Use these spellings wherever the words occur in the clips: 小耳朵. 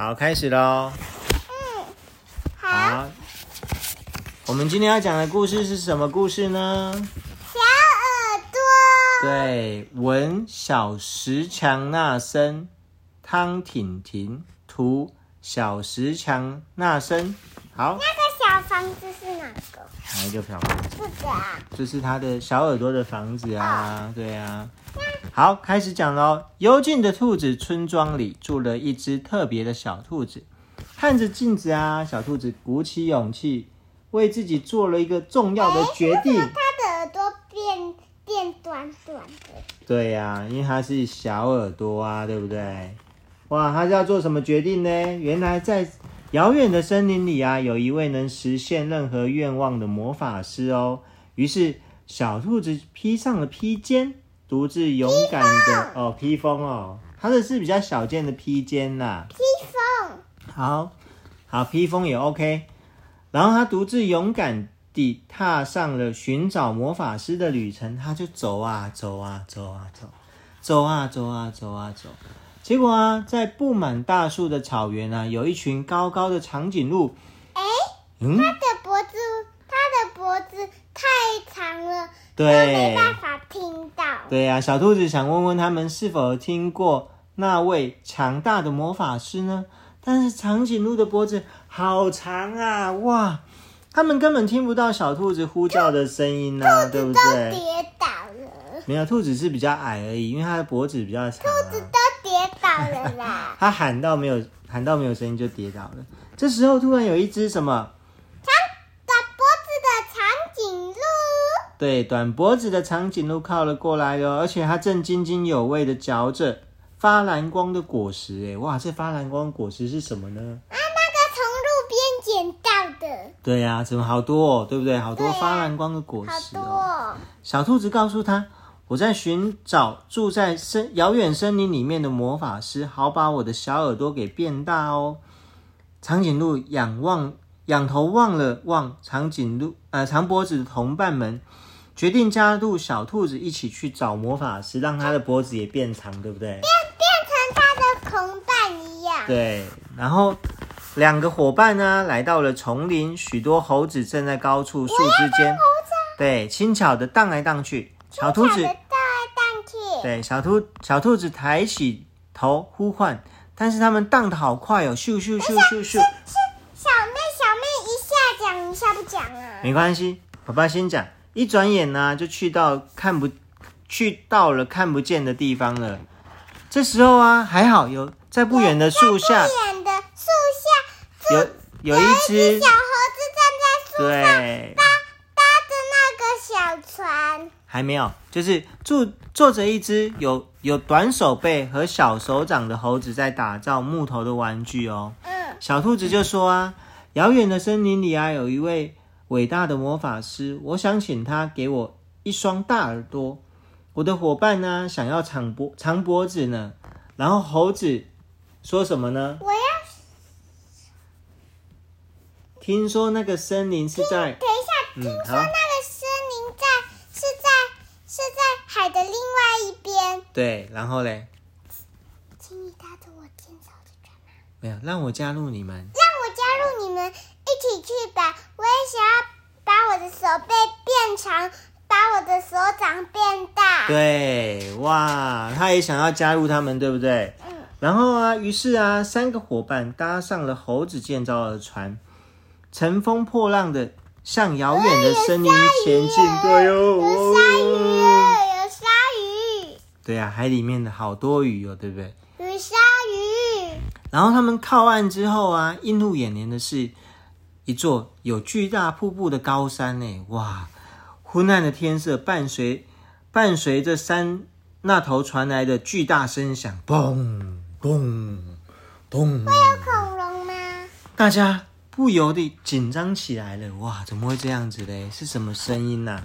好，开始咯。好。我们今天要讲的故事是什么故事呢？小耳朵。对，文小石强纳森，汤婷婷，图小石强纳森。好。那个小房子是哪个？哪一个小房子？这个啊。这是他的小耳朵的房子啊，对啊。好，开始讲喽。幽静的兔子村庄里住了一只特别的小兔子。看着镜子啊，小兔子鼓起勇气，为自己做了一个重要的决定。为什么它的耳朵变短短的？对啊，因为它是小耳朵啊，对不对？哇，它是要做什么决定呢？原来在遥远的森林里啊，有一位能实现任何愿望的魔法师哦。于是小兔子披上了披肩。独自勇敢的哦，披风哦，它的是比较小件的披肩啦。披风，好，披风也 OK。然后他独自勇敢地踏上了寻找魔法师的旅程，他就走啊走啊走啊走，走啊走啊走啊走。结果啊，在布满大树的草原啊，有一群高高的长颈鹿。它的脖子太长了，对，他没办法听到。对啊，小兔子想问问他们是否听过那位强大的魔法师呢？但是长颈鹿的脖子好长啊，哇，他们根本听不到小兔子呼叫的声音啊，对不对？兔子都跌倒了。没有，兔子是比较矮而已，因为它的脖子比较长啊。兔子都跌倒了啦。它喊到没有声音就跌倒了。这时候突然有一只什么？对，短脖子的长颈鹿靠了过来了，而且它正津津有味地嚼着发蓝光的果实。哎，哇，这发蓝光果实是什么呢？啊，那个从路边捡到的。对啊，怎么好多哦，对不对？好多发蓝光的果实哦。好多哦。小兔子告诉他，我在寻找住在遥远森林里面的魔法师，好把我的小耳朵给变大哦。长颈鹿仰头望了望长脖子的同伴们。决定加入小兔子一起去找魔法师，让他的脖子也变长，对不对？变成他的同伴一样。对，然后两个伙伴呢，来到了丛林，许多猴子正在高处树枝间，对，轻巧的荡来荡去。小兔子抬起头呼唤，但是他们荡得好快哦，咻咻咻咻咻。小妹一下讲，一下不讲啊？没关系，爸爸先讲。一转眼呢，就去到了看不见的地方了。这时候啊，还好有在不远的树下，有一只小猴子站在树上，对，搭着那个小船。还没有，就是坐着一只有短手背和小手掌的猴子在打造木头的玩具哦。小兔子就说啊，遥远的森林里啊，有一位伟大的魔法师，我想请他给我一双大耳朵。我的伙伴呢，想要长脖子呢。然后猴子说什么呢？我要听说那个森林是在听说那个森林是在海的另外一边。对，然后嘞，请你搭着我坚守的船吗？没有，让我加入你们。一起去吧！我也想要把我的手背变长，把我的手掌变大。对，哇，他也想要加入他们，对不对？然后啊，于是啊，三个伙伴搭上了猴子建造的船，乘风破浪的向遥远的森林前进。对哟，有鲨鱼，有鲨鱼。对啊，海里面的好多鱼哦，对不对？有鲨鱼。然后他们靠岸之后啊，映入眼帘的是一座有巨大瀑布的高山呢，哇！昏暗的天色伴随着山那头传来的巨大声响，嘣嘣嘣。会有恐龙吗？大家不由得紧张起来了，哇！怎么会这样子嘞？是什么声音呐？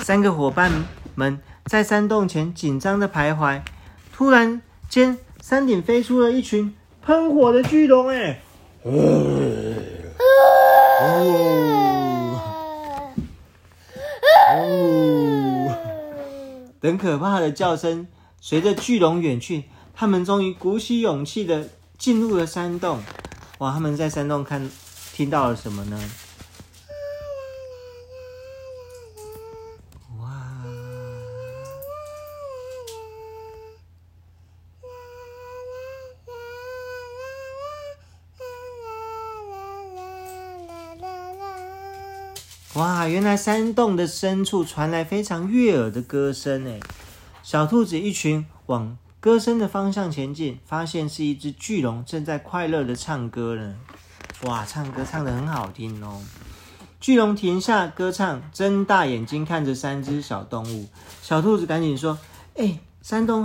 三个伙伴们在山洞前紧张的徘徊，突然间，山顶飞出了一群喷火的巨龙，哎！哦！等可怕的叫声随着巨龙远去，他们终于鼓起勇气的进入了山洞。哇，他们在山洞听到了什么呢？哇！哇！原来山洞的深处传来非常悦耳的歌声诶。小兔子一群往歌声的方向前进，发现是一只巨龙正在快乐的唱歌呢。哇，唱歌唱得很好听哦！巨龙停下歌唱，睁大眼睛看着三只小动物。小兔子赶紧说：“山洞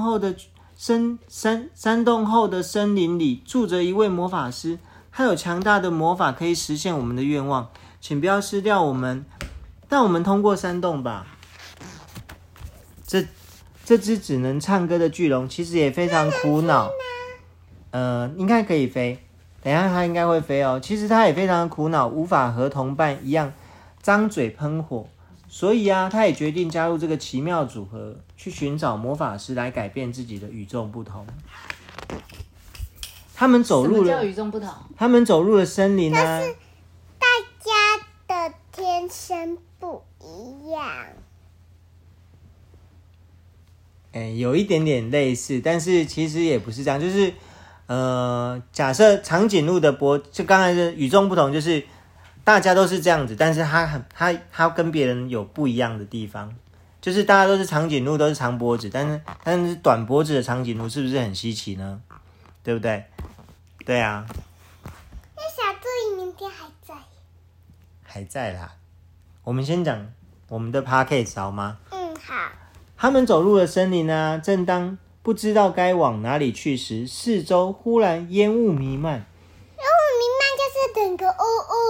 后的森林里住着一位魔法师，他有强大的魔法可以实现我们的愿望，请不要吃掉我们，让我们通过山洞吧。”这只只能唱歌的巨龙其实也非常苦恼。应该可以飞。等一下它应该会飞哦。其实它也非常苦恼，无法和同伴一样张嘴喷火。所以啊，它也决定加入这个奇妙组合，去寻找魔法师来改变自己的与众不同。什么叫与众不同？他们走入了森林啊。但是大家的天生不一样。有一点点类似，但是其实也不是这样。就是，假设长颈鹿的就刚才的与众不同，就是大家都是这样子，但是它跟别人有不一样的地方。就是大家都是长颈鹿，都是长脖子，但是短脖子的长颈鹿是不是很稀奇呢？对不对？对啊。那小助理明天还在？还在啦。我们先讲我们的 podcast 好吗？嗯，好。他们走入了森林啊，正当不知道该往哪里去时，四周忽然烟雾弥漫。烟雾弥漫就是整个雾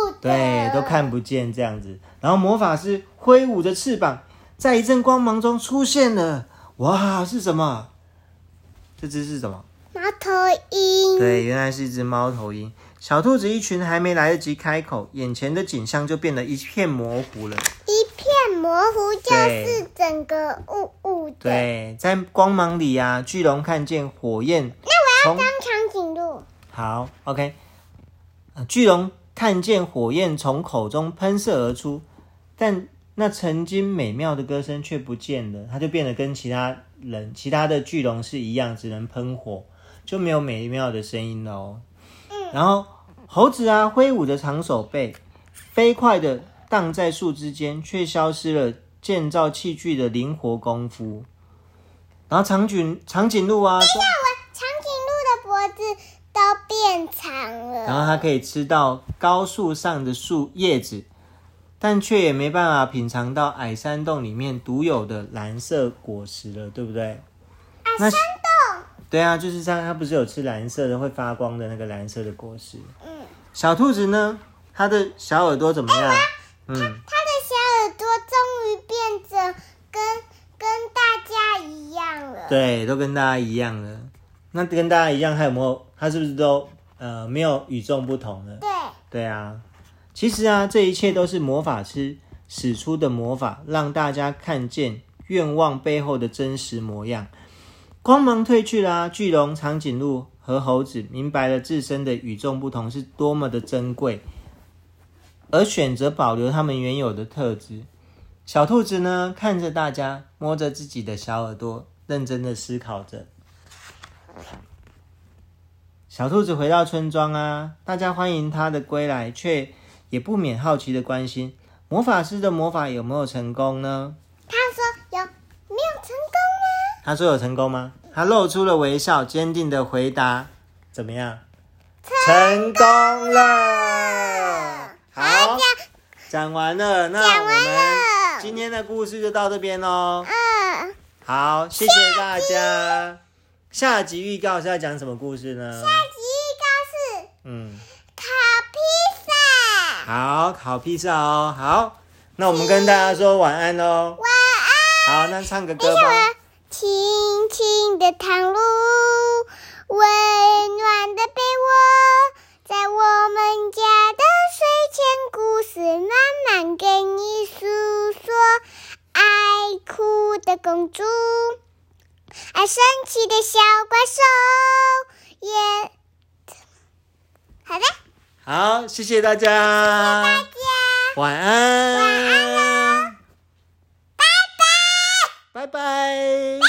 雾的，对，都看不见这样子。然后魔法师挥舞着翅膀，在一阵光芒中出现了。哇，是什么？这只是什么？猫头鹰。对，原来是一只猫头鹰。小兔子一群还没来得及开口，眼前的景象就变得一片模糊了。模糊就是整个雾雾的。对，在光芒里啊，巨龙看见火焰。那我要当长颈鹿。好 ，OK。巨龙看见火焰从口中喷射而出，但那曾经美妙的歌声却不见了，它就变得跟其他的巨龙是一样，只能喷火，就没有美妙的声音了哦。然后猴子啊，挥舞着长手背，飞快的荡在树枝间，却消失了建造器具的灵活功夫。然后长颈鹿啊，等一下，长颈鹿的脖子都变长了。然后它可以吃到高树上的叶子，但却也没办法品尝到矮山洞里面独有的蓝色果实了，对不对？矮山洞。对啊，就是它不是有吃蓝色的会发光的那个蓝色的果实？嗯。小兔子呢？它的小耳朵怎么样？他的小耳朵终于变成跟大家一样了。对，都跟大家一样了。那跟大家一样，还有没有？他是不是都没有与众不同了？对。对啊，其实啊，这一切都是魔法师使出的魔法，让大家看见愿望背后的真实模样。光芒退去啦、啊，巨龙、长颈鹿和猴子明白了自身的与众不同是多么的珍贵。而选择保留他们原有的特质。小兔子呢，看着大家，摸着自己的小耳朵，认真的思考着。小兔子回到村庄啊，大家欢迎他的归来，却也不免好奇的关心，魔法师的魔法有没有成功呢？他说有，没有成功呢？他说有成功吗？他露出了微笑，坚定的回答，怎么样？成功了！好，讲完了，那我们今天的故事就到这边咯。好，谢谢大家。下集预告是要讲什么故事呢？下集预告是烤披萨。好，烤披萨哦。好，那我们跟大家说晚安咯。晚安。好，那唱个歌吧。轻轻的躺入温暖的被窝，在我们家的睡前故事慢慢跟你诉说，爱哭的公主，爱生气的小怪兽，也好，谢谢大家，谢谢大家，晚安，晚安喽，拜拜，拜拜。